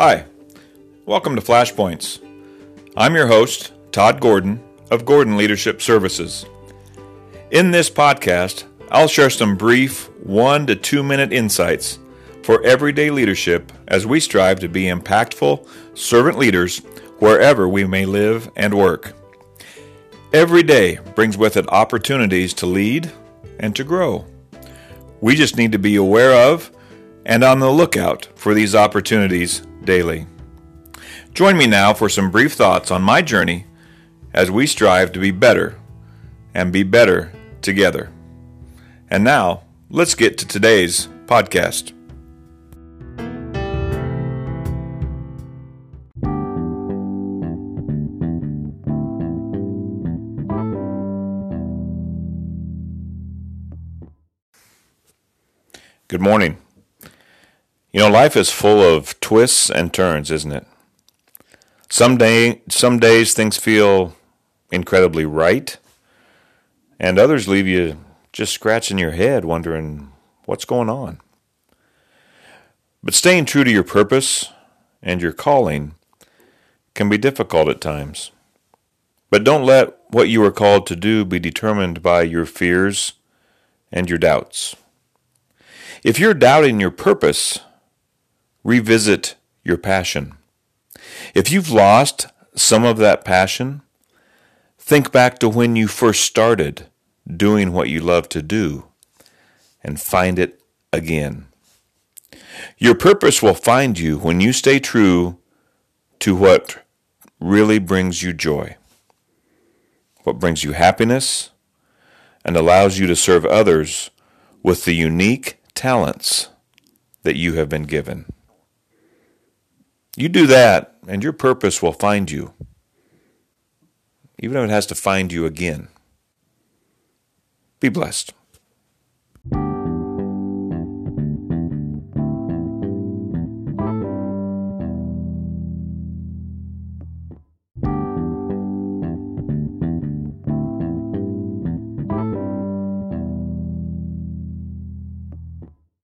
Hi, welcome to Flashpoints. I'm your host, Todd Gordon of Gordon Leadership Services. In this podcast, I'll share some brief 1 to 2 minute insights for everyday leadership as we strive to be impactful servant leaders wherever we may live and work. Every day brings with it opportunities to lead and to grow. We just need to be aware of and on the lookout for these opportunities daily. Join me now for some brief thoughts on my journey as we strive to be better and be better together. And now, let's get to today's podcast. Good morning. You know, life is full of twists and turns, isn't it? Some days things feel incredibly right, and others leave you just scratching your head wondering what's going on. But staying true to your purpose and your calling can be difficult at times. But don't let what you are called to do be determined by your fears and your doubts. If you're doubting your purpose, revisit your passion. If you've lost some of that passion, think back to when you first started doing what you love to do and find it again. Your purpose will find you when you stay true to what really brings you joy, what brings you happiness, and allows you to serve others with the unique talents that you have been given. You do that, and your purpose will find you, even if it has to find you again. Be blessed.